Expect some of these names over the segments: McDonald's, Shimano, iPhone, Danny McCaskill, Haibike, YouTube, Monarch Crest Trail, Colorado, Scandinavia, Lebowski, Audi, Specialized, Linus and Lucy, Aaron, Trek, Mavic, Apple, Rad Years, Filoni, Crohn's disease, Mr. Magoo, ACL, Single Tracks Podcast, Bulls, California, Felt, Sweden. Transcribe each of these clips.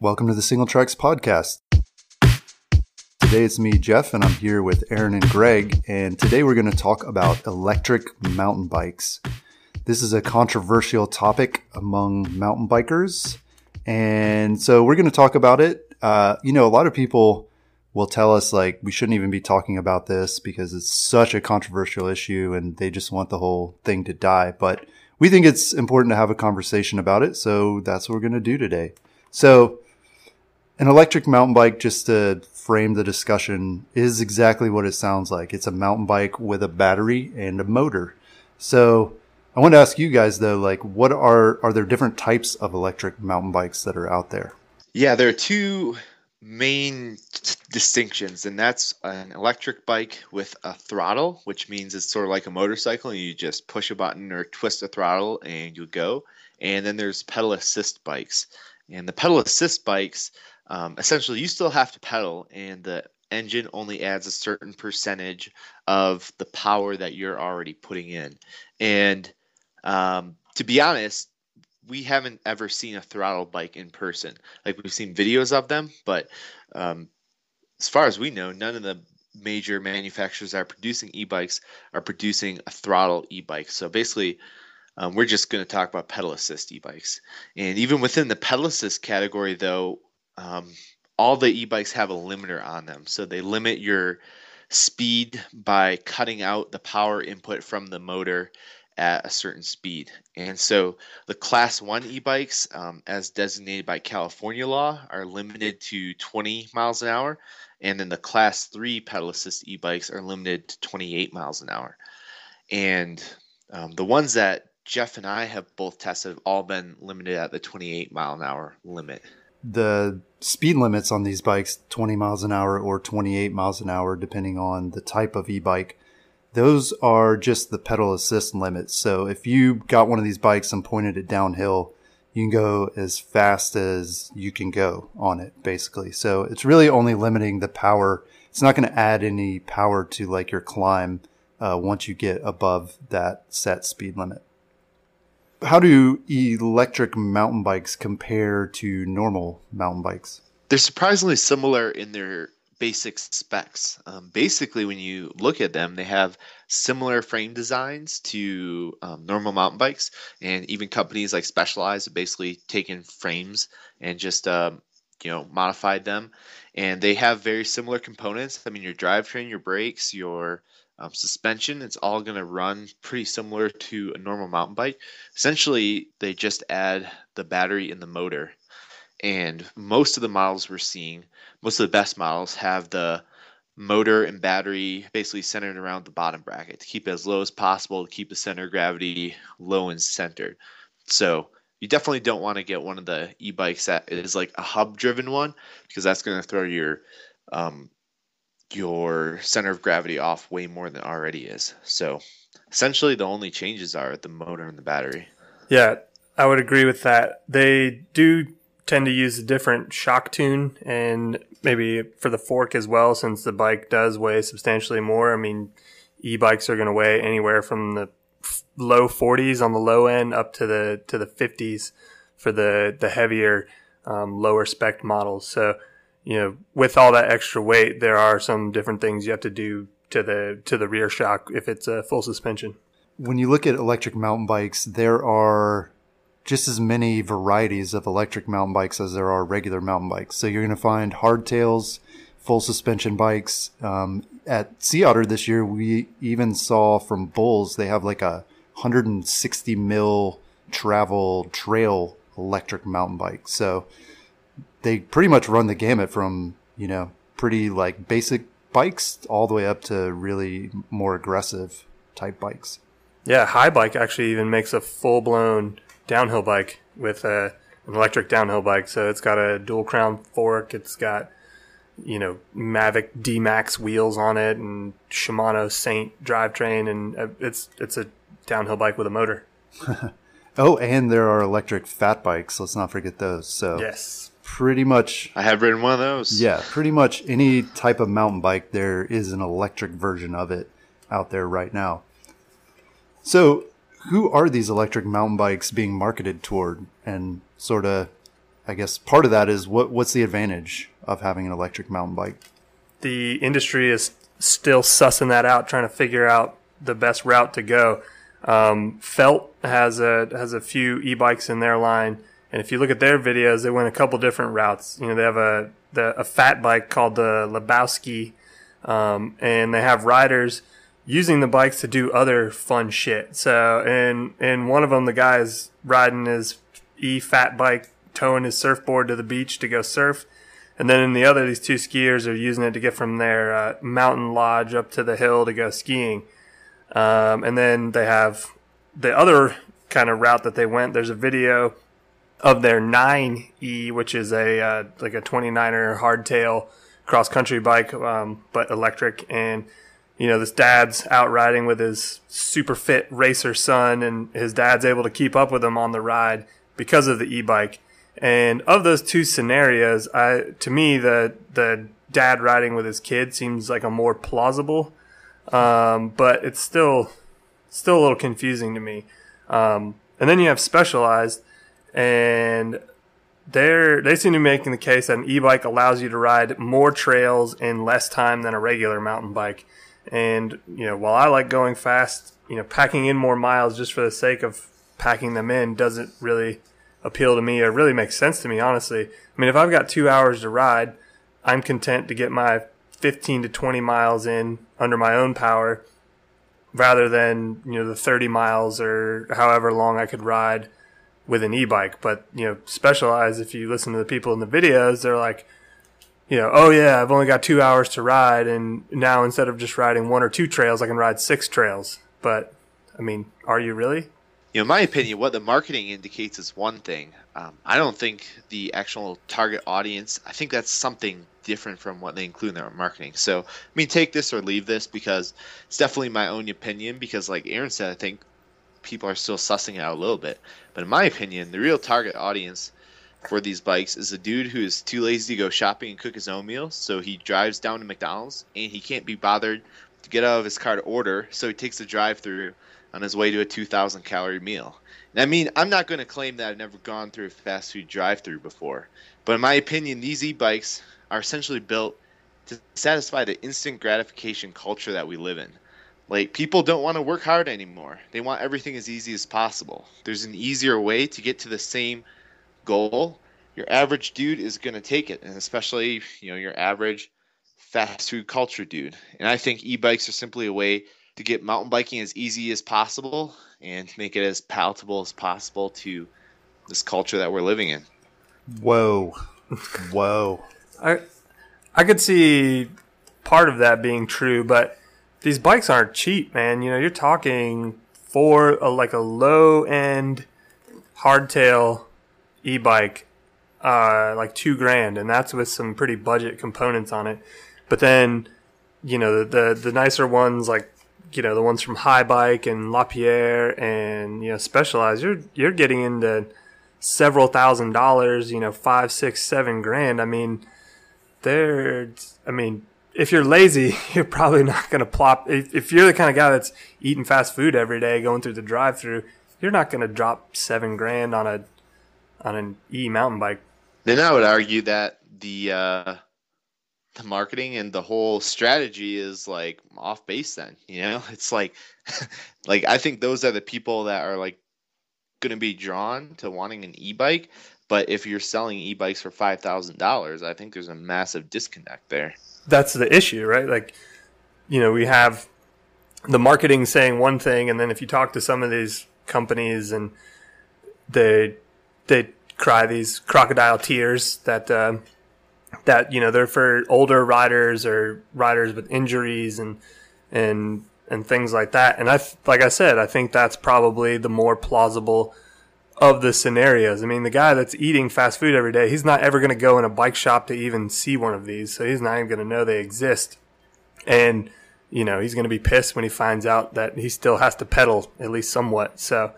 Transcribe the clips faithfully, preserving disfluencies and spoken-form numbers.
welcome to the Single Tracks Podcast. Today it's me, Jeff, and I'm here with Aaron and Greg, and today we're going to talk about electric mountain bikes. This is a controversial topic among mountain bikers, and so we're going to talk about it. Uh, you know, a lot of people will tell us, like, we shouldn't even be talking about this because it's such a controversial issue, and they just want the whole thing to die, but we think it's important to have a conversation about it, so that's what we're going to do today. So, an electric mountain bike, just to frame the discussion, is exactly what it sounds like. It's a mountain bike with a battery and a motor. So I want to ask you guys, though, like, what are, are there different types of electric mountain bikes that are out there? Yeah, there are two main t- distinctions, and that's an electric bike with a throttle, which means it's sort of like a motorcycle, and you just push a button or twist a throttle and you'll go. And then there's pedal assist bikes. And the pedal assist bikes, Um, essentially, you still have to pedal, and the engine only adds a certain percentage of the power that you're already putting in. And um, to be honest, we haven't ever seen a throttle bike in person. Like, we've seen videos of them, but um, as far as we know, none of the major manufacturers that are producing e-bikes are producing a throttle e-bike. So basically, um, we're just going to talk about pedal assist e-bikes. And even within the pedal assist category, though, Um, all the e-bikes have a limiter on them. So they limit your speed by cutting out the power input from the motor at a certain speed. And so the class one e-bikes, um, as designated by California law, are limited to twenty miles an hour. And then the class three pedal assist e-bikes are limited to twenty-eight miles an hour. And um, the ones that Jeff and I have both tested have all been limited at the twenty-eight mile an hour limit. The speed limits on these bikes, twenty miles an hour or twenty-eight miles an hour, depending on the type of e-bike, those are just the pedal assist limits. So if you got one of these bikes and pointed it downhill, you can go as fast as you can go on it, basically. So it's really only limiting the power. It's not going to add any power to, like, your climb uh, once you get above that set speed limit. How do electric mountain bikes compare to normal mountain bikes? They're surprisingly similar in their basic specs. Um, basically, when you look at them, they have similar frame designs to um, normal mountain bikes. And even companies like Specialized have basically taken frames and just um, you know modified them. And they have very similar components. I mean, your drivetrain, your brakes, your Um, suspension, it's all going to run pretty similar to a normal mountain bike. Essentially, they just add the battery and the motor. And most of the models we're seeing, most of the best models, have the motor and battery basically centered around the bottom bracket to keep it as low as possible, to keep the center of gravity low and centered. So you definitely don't want to get one of the e-bikes that is like a hub-driven one, because that's going to throw your um, your center of gravity off way more than it already is. So essentially the only changes are the motor and the battery. Yeah, I would agree with that. They do tend to use a different shock tune, and maybe for the fork as well, since the bike does weigh substantially more. I mean, e-bikes are going to weigh anywhere from the low forties on the low end up to the to the fifties for the, the heavier, um, lower spec models. So, you know, with all that extra weight, there are some different things you have to do to the to the rear shock if it's a full suspension. When you look at electric mountain bikes, there are just as many varieties of electric mountain bikes as there are regular mountain bikes. So you're going to find hardtails, full suspension bikes. Um, at Sea Otter this year, we even saw from Bulls, they have like a one hundred sixty mil travel trail electric mountain bike. So they pretty much run the gamut from, you know, pretty like basic bikes all the way up to really more aggressive type bikes. Yeah, Haibike actually even makes a full blown downhill bike with a an electric downhill bike. So it's got a dual crown fork. It's got, you know, Mavic D-Max wheels on it and Shimano Saint drivetrain. And it's, it's a downhill bike with a motor. Oh, and there are electric fat bikes. Let's not forget those. So yes, pretty much. I have ridden one of those. Yeah. Pretty much any type of mountain bike, there is an electric version of it out there right now. So who are these electric mountain bikes being marketed toward? And sort of, I guess part of that is what what's the advantage of having an electric mountain bike? The industry is still sussing that out, trying to figure out the best route to go. Um, Felt has a has a few e-bikes in their line, and if you look at their videos, they went a couple different routes. You know, they have a the, a fat bike called the Lebowski, um, and they have riders using the bikes to do other fun shit. So, and and one of them, the guy's riding his e-fat bike, towing his surfboard to the beach to go surf. And then in the other, these two skiers are using it to get from their uh, mountain lodge up to the hill to go skiing. Um, and then they have the other kind of route that they went. There's a video of their nine E, which is a uh, like a twenty-niner hardtail cross-country bike, um, but electric. And you know, this dad's out riding with his super fit racer son, and his dad's able to keep up with him on the ride because of the e-bike. And of those two scenarios, I, to me, the the dad riding with his kid seems like a more plausible, um, but it's still still a little confusing to me. Um, and then you have Specialized, and they're they seem to be making the case that an e-bike allows you to ride more trails in less time than a regular mountain bike. And, you know, while I like going fast, you know, packing in more miles just for the sake of packing them in doesn't really appeal to me or really make sense to me, honestly. I mean, if I've got two hours to ride, I'm content to get my fifteen to twenty miles in under my own power rather than, you know, the thirty miles or however long I could ride with an e-bike. But, you know, Specialized, if you listen to the people in the videos, they're like, you know, oh yeah, I've only got two hours to ride, and now instead of just riding one or two trails, I can ride six trails. But, I mean, are you really? You know, in my opinion, what the marketing indicates is one thing. Um, I don't think the actual target audience, I think that's something different from what they include in their marketing. So, I mean, take this or leave this, because it's definitely my own opinion, because like Aaron said, I think people are still sussing it out a little bit. But in my opinion, the real target audience for these bikes is a dude who is too lazy to go shopping and cook his own meals, so he drives down to McDonald's, and he can't be bothered to get out of his car to order, so he takes the drive-through on his way to a two thousand calorie meal. And I mean, I'm not going to claim that I've never gone through a fast food drive-through before, but in my opinion, these e-bikes are essentially built to satisfy the instant gratification culture that we live in. Like, people don't want to work hard anymore. They want everything as easy as possible. There's an easier way to get to the same goal. Your average dude is going to take it, and especially, you know, your average fast food culture dude. And I think e-bikes are simply a way to get mountain biking as easy as possible and make it as palatable as possible to this culture that we're living in. Whoa. Whoa. I I could see part of that being true, but these bikes aren't cheap, man. You know, you're talking for a, like a low-end hardtail e-bike, uh, like two grand, and that's with some pretty budget components on it. But then, you know, the, the, the nicer ones, like, you know, the ones from Haibike and LaPierre and, you know, Specialized, you're, you're getting into several thousand dollars, you know, five, six, seven grand. I mean, they're, I mean, if you're lazy, you're probably not going to plop. If, if you're the kind of guy that's eating fast food every day, going through the drive through, you're not going to drop seven grand on a, on an e-mountain bike. Then I would argue that the uh, the marketing and the whole strategy is like off base then, you know? It's like like I think those are the people that are like going to be drawn to wanting an e-bike, but if you're selling e-bikes for five thousand dollars, I think there's a massive disconnect there. That's the issue, right? Like, you know, we have the marketing saying one thing, and then if you talk to some of these companies and they They cry these crocodile tears that, uh, that, you know, they're for older riders or riders with injuries and, and, and things like that. And I, like I said, I think that's probably the more plausible of the scenarios. I mean, the guy that's eating fast food every day, he's not ever going to go in a bike shop to even see one of these. So he's not even going to know they exist. And, you know, he's going to be pissed when he finds out that he still has to pedal at least somewhat. So,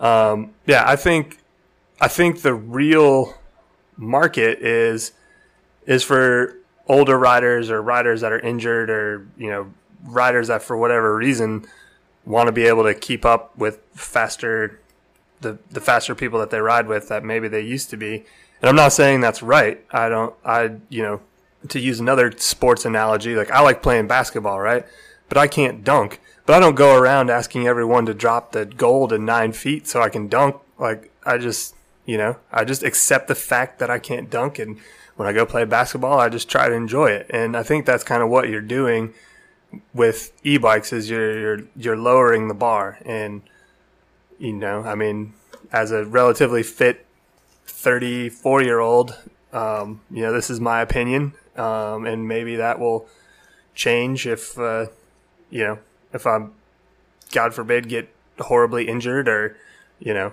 um, yeah, I think, I think the real market is, is for older riders or riders that are injured or, you know, riders that for whatever reason want to be able to keep up with faster, the, the faster people that they ride with that maybe they used to be. And I'm not saying that's right. I don't, I, you know, to use another sports analogy, like I like playing basketball, right? But I can't dunk, but I don't go around asking everyone to drop the goal to nine feet so I can dunk. Like I just, you know, I just accept the fact that I can't dunk. And when I go play basketball, I just try to enjoy it. And I think that's kind of what you're doing with e-bikes is you're, you're, you're lowering the bar. And, you know, I mean, as a relatively fit thirty-four year old, um, you know, this is my opinion. Um, and maybe that will change if, uh, you know, if I'm, God forbid, get horribly injured or, you know,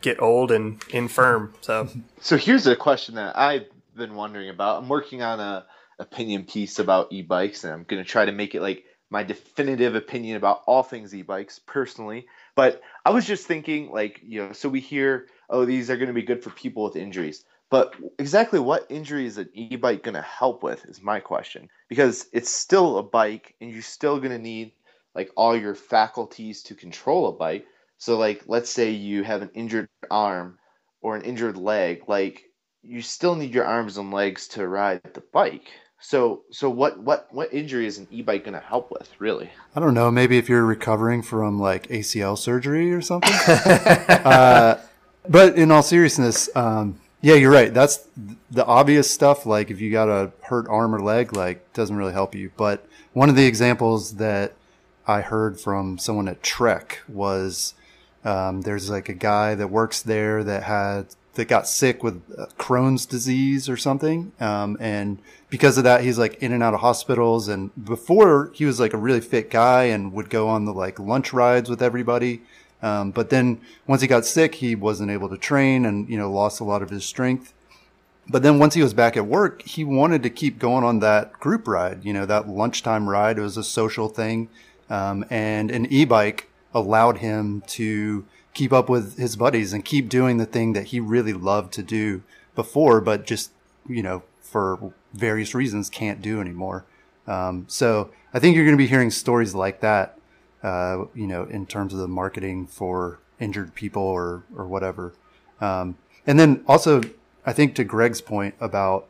get old and infirm. So, so here's a question that I've been wondering about. I'm working on a opinion piece about e-bikes, and I'm going to try to make it like my definitive opinion about all things e-bikes personally. But I was just thinking, like, you know, so we hear, oh, these are going to be good for people with injuries. But exactly what injury is an e-bike going to help with is my question, because it's still a bike and you're still going to need like all your faculties to control a bike. So like, let's say you have an injured arm or an injured leg, like you still need your arms and legs to ride the bike. So so what, what, what injury is an e-bike going to help with, really? I don't know. Maybe if you're recovering from like A C L surgery or something. uh, but in all seriousness, um, yeah, you're right. That's the obvious stuff. Like if you got a hurt arm or leg, like doesn't really help you. But one of the examples that I heard from someone at Trek was um, there's like a guy that works there that had that got sick with Crohn's disease or something. Um, and because of that, he's like in and out of hospitals. And before he was like a really fit guy and would go on the like lunch rides with everybody. Um, but then once he got sick, he wasn't able to train and, you know, lost a lot of his strength. But then once he was back at work, he wanted to keep going on that group ride, you know, that lunchtime ride. It was a social thing. Um, and an e-bike allowed him to keep up with his buddies and keep doing the thing that he really loved to do before, but just, you know, for various reasons can't do anymore. Um, so I think you're going to be hearing stories like that, uh, you know, in terms of the marketing for injured people or, or whatever. Um, and then also I think to Greg's point about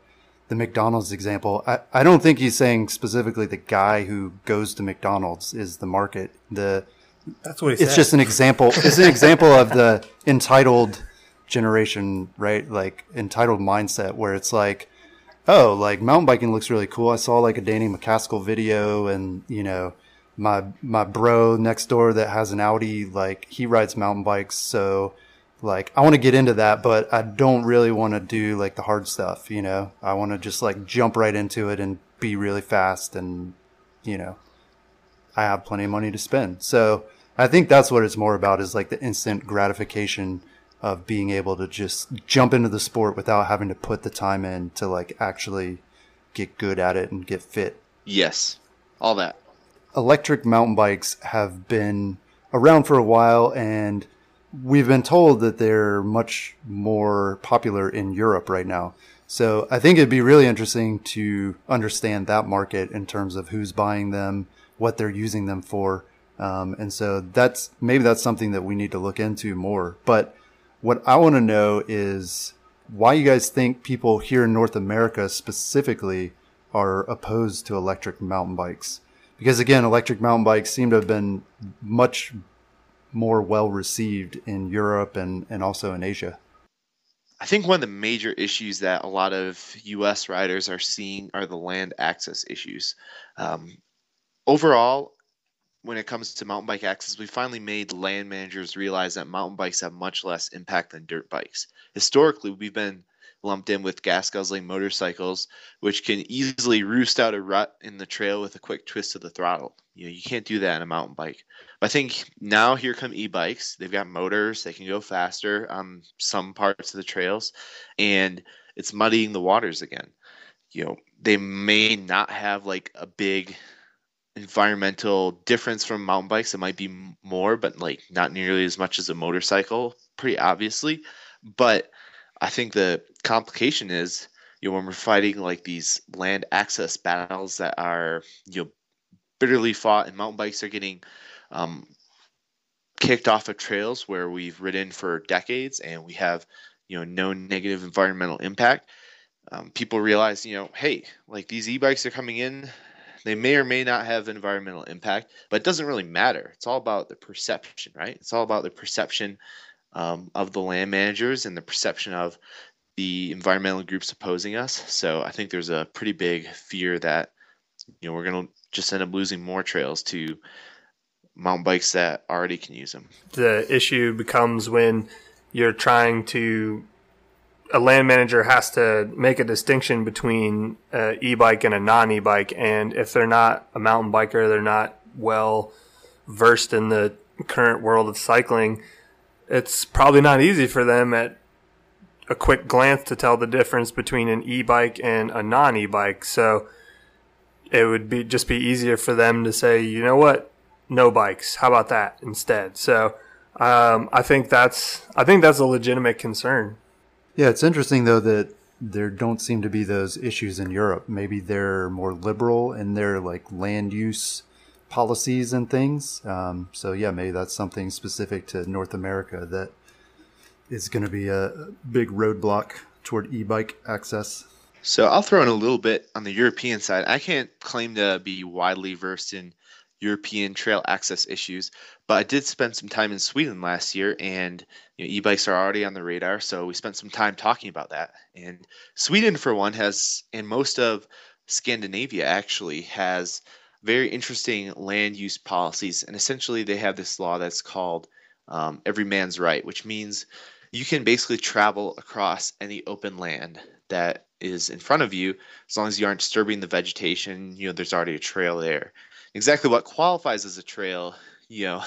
the McDonald's example, I, I don't think he's saying specifically the guy who goes to McDonald's is the market. The, That's what he said. It's just an example. It's an example of the entitled generation, right? Like entitled mindset where it's like, oh, like mountain biking looks really cool. I saw like a Danny McCaskill video and, you know, my, my bro next door that has an Audi, like he rides mountain bikes. So like, I want to get into that, but I don't really want to do like the hard stuff. You know, I want to just like jump right into it and be really fast. And, you know, I have plenty of money to spend. So I think that's what it's more about is like the instant gratification of being able to just jump into the sport without having to put the time in to like actually get good at it and get fit. Yes. All that. Electric mountain bikes have been around for a while and we've been told that they're much more popular in Europe right now. So I think it'd be really interesting to understand that market in terms of who's buying them, what they're using them for. Um, and so that's, maybe that's something that we need to look into more. But what I want to know is why you guys think people here in North America specifically are opposed to electric mountain bikes. Because again, electric mountain bikes seem to have been much more well received in Europe and, and also in Asia. I think one of the major issues that a lot of U S riders are seeing are the land access issues. Um, Overall, when it comes to mountain bike access, we finally made land managers realize that mountain bikes have much less impact than dirt bikes. Historically, we've been lumped in with gas-guzzling motorcycles, which can easily roost out a rut in the trail with a quick twist of the throttle. You know, you can't do that on a mountain bike. But I think now here come e-bikes. They've got motors. They can go faster on some parts of the trails, and it's muddying the waters again. You know, they may not have like a big environmental difference from mountain bikes. It might be more, but like not nearly as much as a motorcycle, pretty obviously. But I think the complication is, you know, when we're fighting like these land access battles that are, you know, bitterly fought, and mountain bikes are getting um, kicked off of trails where we've ridden for decades and we have, you know, no negative environmental impact. Um, people realize, you know, hey, like these e-bikes are coming in. They may or may not have environmental impact, but it doesn't really matter. It's all about the perception, right? It's all about the perception um, of the land managers and the perception of the environmental groups opposing us. So I think there's a pretty big fear that, you know, we're going to just end up losing more trails to mountain bikes that already can use them. The issue becomes when you're trying to a land manager has to make a distinction between an e-bike and a non-e-bike. And if they're not a mountain biker, they're not well versed in the current world of cycling, it's probably not easy for them at a quick glance to tell the difference between an e-bike and a non-e-bike. So it would be just be easier for them to say, you know what, no bikes. How about that instead? So um, I think that's I think that's a legitimate concern. Yeah, it's interesting, though, that there don't seem to be those issues in Europe. Maybe they're more liberal in their, like, land use policies and things. Um, so, yeah, maybe that's something specific to North America that is going to be a big roadblock toward e-bike access. So I'll throw in a little bit on the European side. I can't claim to be widely versed in European trail access issues, but I did spend some time in Sweden last year, and you know, e-bikes are already on the radar, so we spent some time talking about that. And Sweden, for one, has, and most of Scandinavia actually, has very interesting land use policies, and essentially they have this law that's called um, every man's right, which means you can basically travel across any open land that is in front of you as long as you aren't disturbing the vegetation. You know, there's already a trail there. Exactly what qualifies as a trail, you know,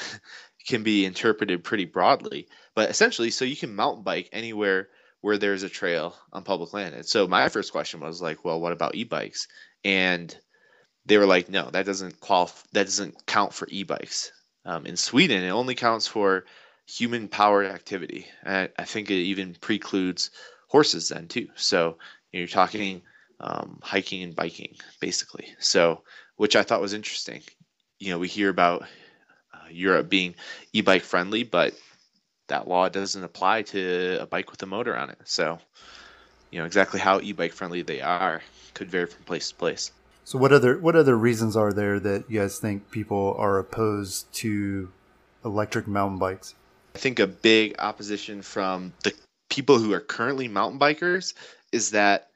can be interpreted pretty broadly, but essentially, so you can mountain bike anywhere where there's a trail on public land. And so my first question was like, well, what about e-bikes? And they were like, no, that doesn't qualify. That doesn't count for e-bikes. Um, in Sweden, it only counts for human powered activity. And I, I think it even precludes horses then too. So you know, you're talking um, hiking and biking basically. So, which I thought was interesting. You know, we hear about uh, Europe being e-bike friendly, but that law doesn't apply to a bike with a motor on it. So, you know, exactly how e-bike friendly they are could vary from place to place. So what other what other reasons are there that you guys think people are opposed to electric mountain bikes? I think a big opposition from the people who are currently mountain bikers is that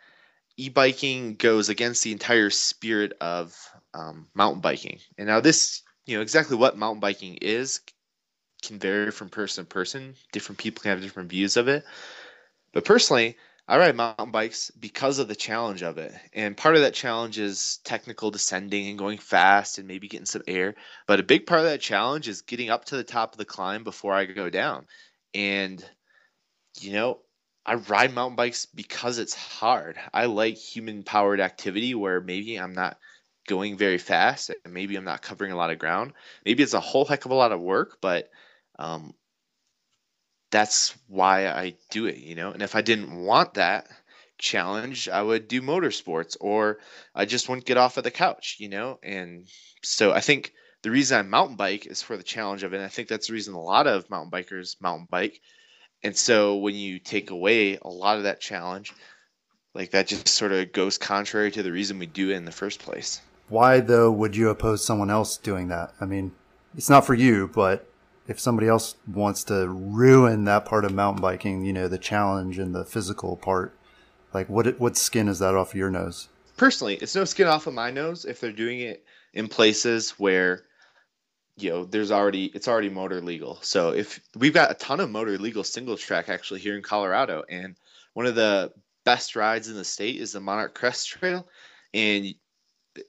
e-biking goes against the entire spirit of um, mountain biking. And now this, you know, exactly what mountain biking is can vary from person to person. Different people can have different views of it. But personally, I ride mountain bikes because of the challenge of it. And part of that challenge is technical descending and going fast and maybe getting some air. But a big part of that challenge is getting up to the top of the climb before I go down. And, you know, I ride mountain bikes because it's hard. I like human-powered activity where maybe I'm not going very fast and maybe I'm not covering a lot of ground. Maybe it's a whole heck of a lot of work, but um, that's why I do it, you know? And if I didn't want that challenge, I would do motorsports or I just wouldn't get off of the couch, you know? And so I think the reason I mountain bike is for the challenge of it, and I think that's the reason a lot of mountain bikers mountain bike. And so when you take away a lot of that challenge, like that just sort of goes contrary to the reason we do it in the first place. Why, though, would you oppose someone else doing that? I mean, it's not for you, but if somebody else wants to ruin that part of mountain biking, you know, the challenge and the physical part, like what what skin is that off your nose? Personally, it's no skin off of my nose if they're doing it in places where, you know, there's already, it's already motor legal. So if we've got a ton of motor legal single track actually here in Colorado, and one of the best rides in the state is the Monarch Crest Trail, and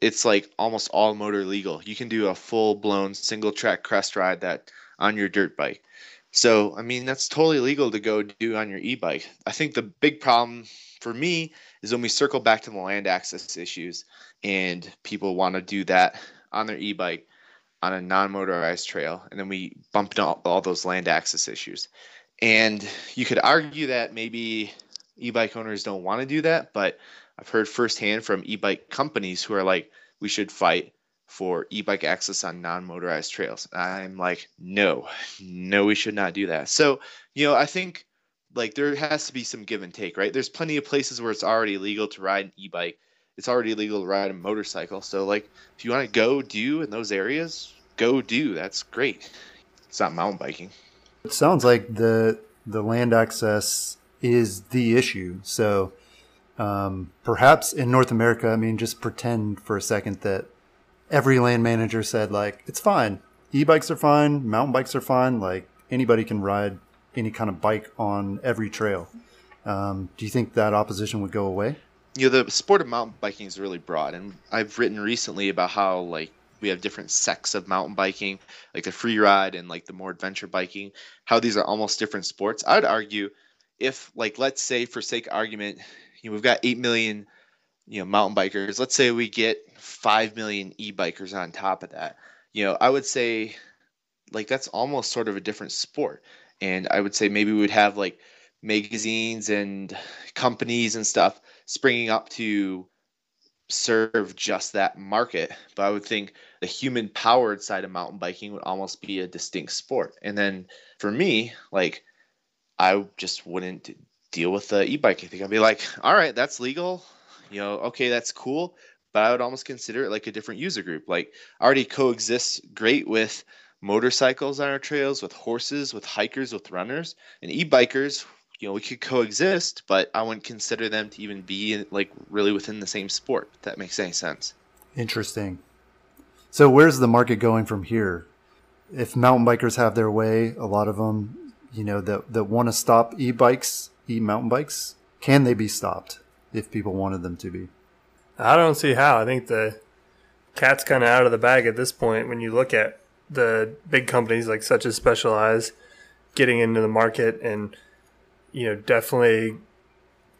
it's like almost all motor legal. You can do a full-blown single-track crest ride that on your dirt bike. So, I mean, that's totally legal to go do on your e-bike. I think the big problem for me is when we circle back to the land access issues and people want to do that on their e-bike on a non-motorized trail, and then we bumped all, all those land access issues. And you could argue that maybe e-bike owners don't want to do that, but I've heard firsthand from e-bike companies who are like, we should fight for e-bike access on non-motorized trails. I'm like, no, no, we should not do that. So, you know, I think like there has to be some give and take, right? There's plenty of places where it's already legal to ride an e-bike. It's already legal to ride a motorcycle. So like, if you want to go do in those areas, go do, that's great. It's not mountain biking. It sounds like the, the land access is the issue. So um, perhaps in North America, I mean, just pretend for a second that every land manager said, like, it's fine. E-bikes are fine. Mountain bikes are fine. Like, anybody can ride any kind of bike on every trail. Um, do you think that opposition would go away? You know, the sport of mountain biking is really broad. And I've written recently about how, like, we have different sects of mountain biking, like the free ride and, like, the more adventure biking, how these are almost different sports. I'd argue if, like, let's say for sake of argument, you know, we've got eight million you know, mountain bikers, let's say we get five million e-bikers on top of that. You know, I would say like, that's almost sort of a different sport. And I would say maybe we would have like magazines and companies and stuff springing up to serve just that market. But I would think the human powered side of mountain biking would almost be a distinct sport. And then for me, like I just wouldn't deal with the e-bike. I think I'd be like, all right, that's legal. You know, okay, that's cool, but I would almost consider it like a different user group. Like, already coexists great with motorcycles on our trails, with horses, with hikers, with runners, and e-bikers. You know, we could coexist, but I wouldn't consider them to even be in, like really within the same sport. If that makes any sense. Interesting. So, where's the market going from here? If mountain bikers have their way, a lot of them, you know, that that want to stop e-bikes, e-mountain bikes, can they be stopped? If people wanted them to be. I don't see how. I think the cat's kind of out of the bag at this point when you look at the big companies like such as Specialized getting into the market, and you know, definitely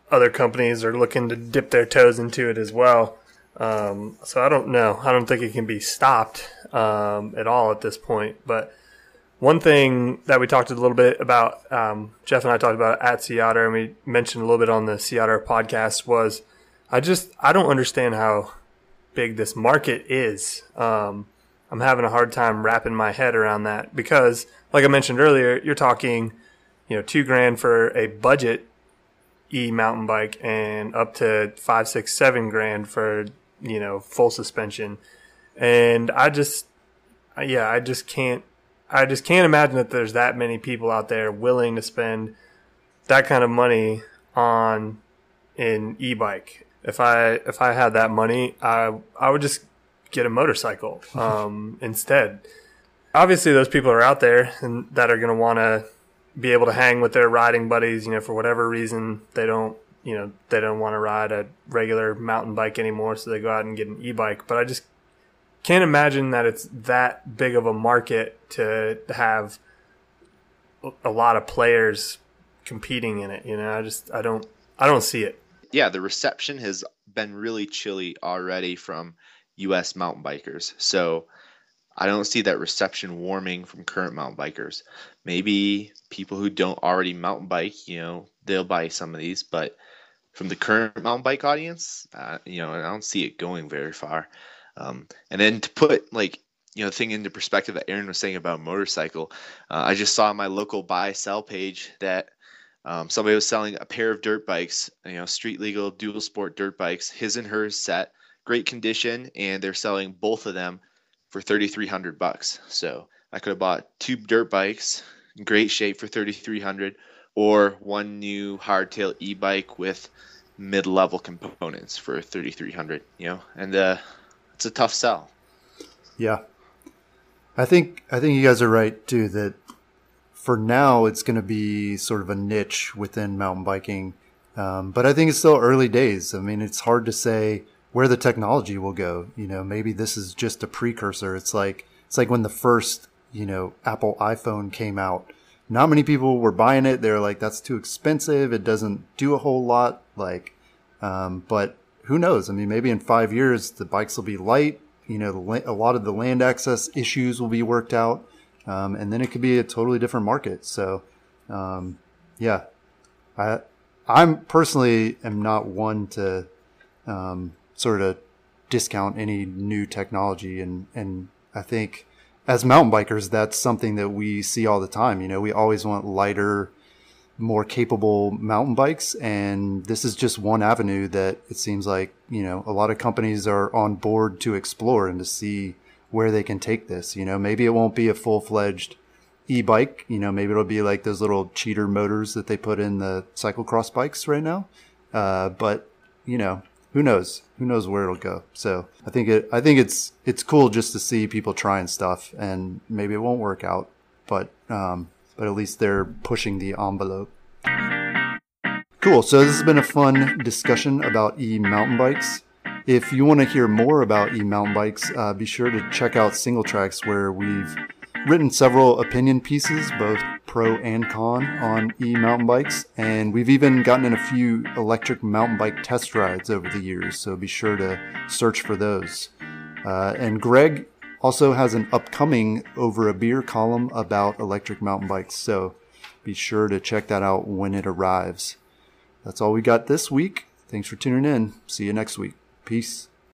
other companies are looking to dip their toes into it as well. Um, so I don't know. I don't think it can be stopped um, at all at this point. But one thing that we talked a little bit about, um, Jeff and I talked about at Seattle, and we mentioned a little bit on the Seattle podcast, was I just I don't understand how big this market is. Um, I'm having a hard time wrapping my head around that because, like I mentioned earlier, you're talking, you know, two grand for a budget e-mountain bike, and up to five, six, seven grand for, you know, full suspension, and I just, yeah, I just can't. I just can't imagine that there's that many people out there willing to spend that kind of money on an e-bike. If I if I had that money, I I would just get a motorcycle um, instead. Obviously, those people are out there and that are going to want to be able to hang with their riding buddies. You know, for whatever reason, they don't you know they don't want to ride a regular mountain bike anymore, so they go out and get an e-bike. But I just can't imagine that it's that big of a market to have a lot of players competing in it. You know, I just, I don't, I don't see it. Yeah. The reception has been really chilly already from U S mountain bikers. So I don't see that reception warming from current mountain bikers. Maybe people who don't already mountain bike, you know, they'll buy some of these, but from the current mountain bike audience, uh, you know, I don't see it going very far. Um, and then to put like, you know, thing into perspective that Aaron was saying about motorcycle, uh, I just saw on my local buy sell page that um, somebody was selling a pair of dirt bikes, you know, street legal dual sport dirt bikes, his and hers set, great condition. And they're selling both of them for thirty-three hundred bucks. So I could have bought two dirt bikes in great shape for thirty-three hundred, or one new hardtail e-bike with mid-level components for thirty-three hundred, you know, and the, it's a tough sell. Yeah. I think I think you guys are right, too, that for now it's going to be sort of a niche within mountain biking. Um, but I think it's still early days. I mean, it's hard to say where the technology will go. You know, maybe this is just a precursor. It's like, it's like when the first, you know, Apple iPhone came out, not many people were buying it. They're like, that's too expensive. It doesn't do a whole lot. Like, um, but who knows? I mean, maybe in five years, the bikes will be light. You know, the, a lot of the land access issues will be worked out. Um, and then it could be a totally different market. So, um, yeah, I, I'm personally am not one to, um, sort of discount any new technology. And, and I think as mountain bikers, that's something that we see all the time. You know, we always want lighter, more capable mountain bikes. And this is just one avenue that it seems like, you know, a lot of companies are on board to explore and to see where they can take this. You know, maybe it won't be a full-fledged e-bike. You know, maybe it'll be like those little cheater motors that they put in the cyclocross bikes right now. Uh, but you know, who knows? Who knows where it'll go? So I think it. I think it's it's cool just to see people trying stuff, and maybe it won't work out, but um, but at least they're pushing the envelope. Cool. So this has been a fun discussion about e-mountain bikes. If you want to hear more about e-mountain bikes, uh, be sure to check out Single Tracks, where we've written several opinion pieces, both pro and con, on e-mountain bikes. And we've even gotten in a few electric mountain bike test rides over the years, so be sure to search for those. Uh, and Greg also has an upcoming Over a Beer column about electric mountain bikes, so be sure to check that out when it arrives. That's all we got this week. Thanks for tuning in. See you next week. Peace.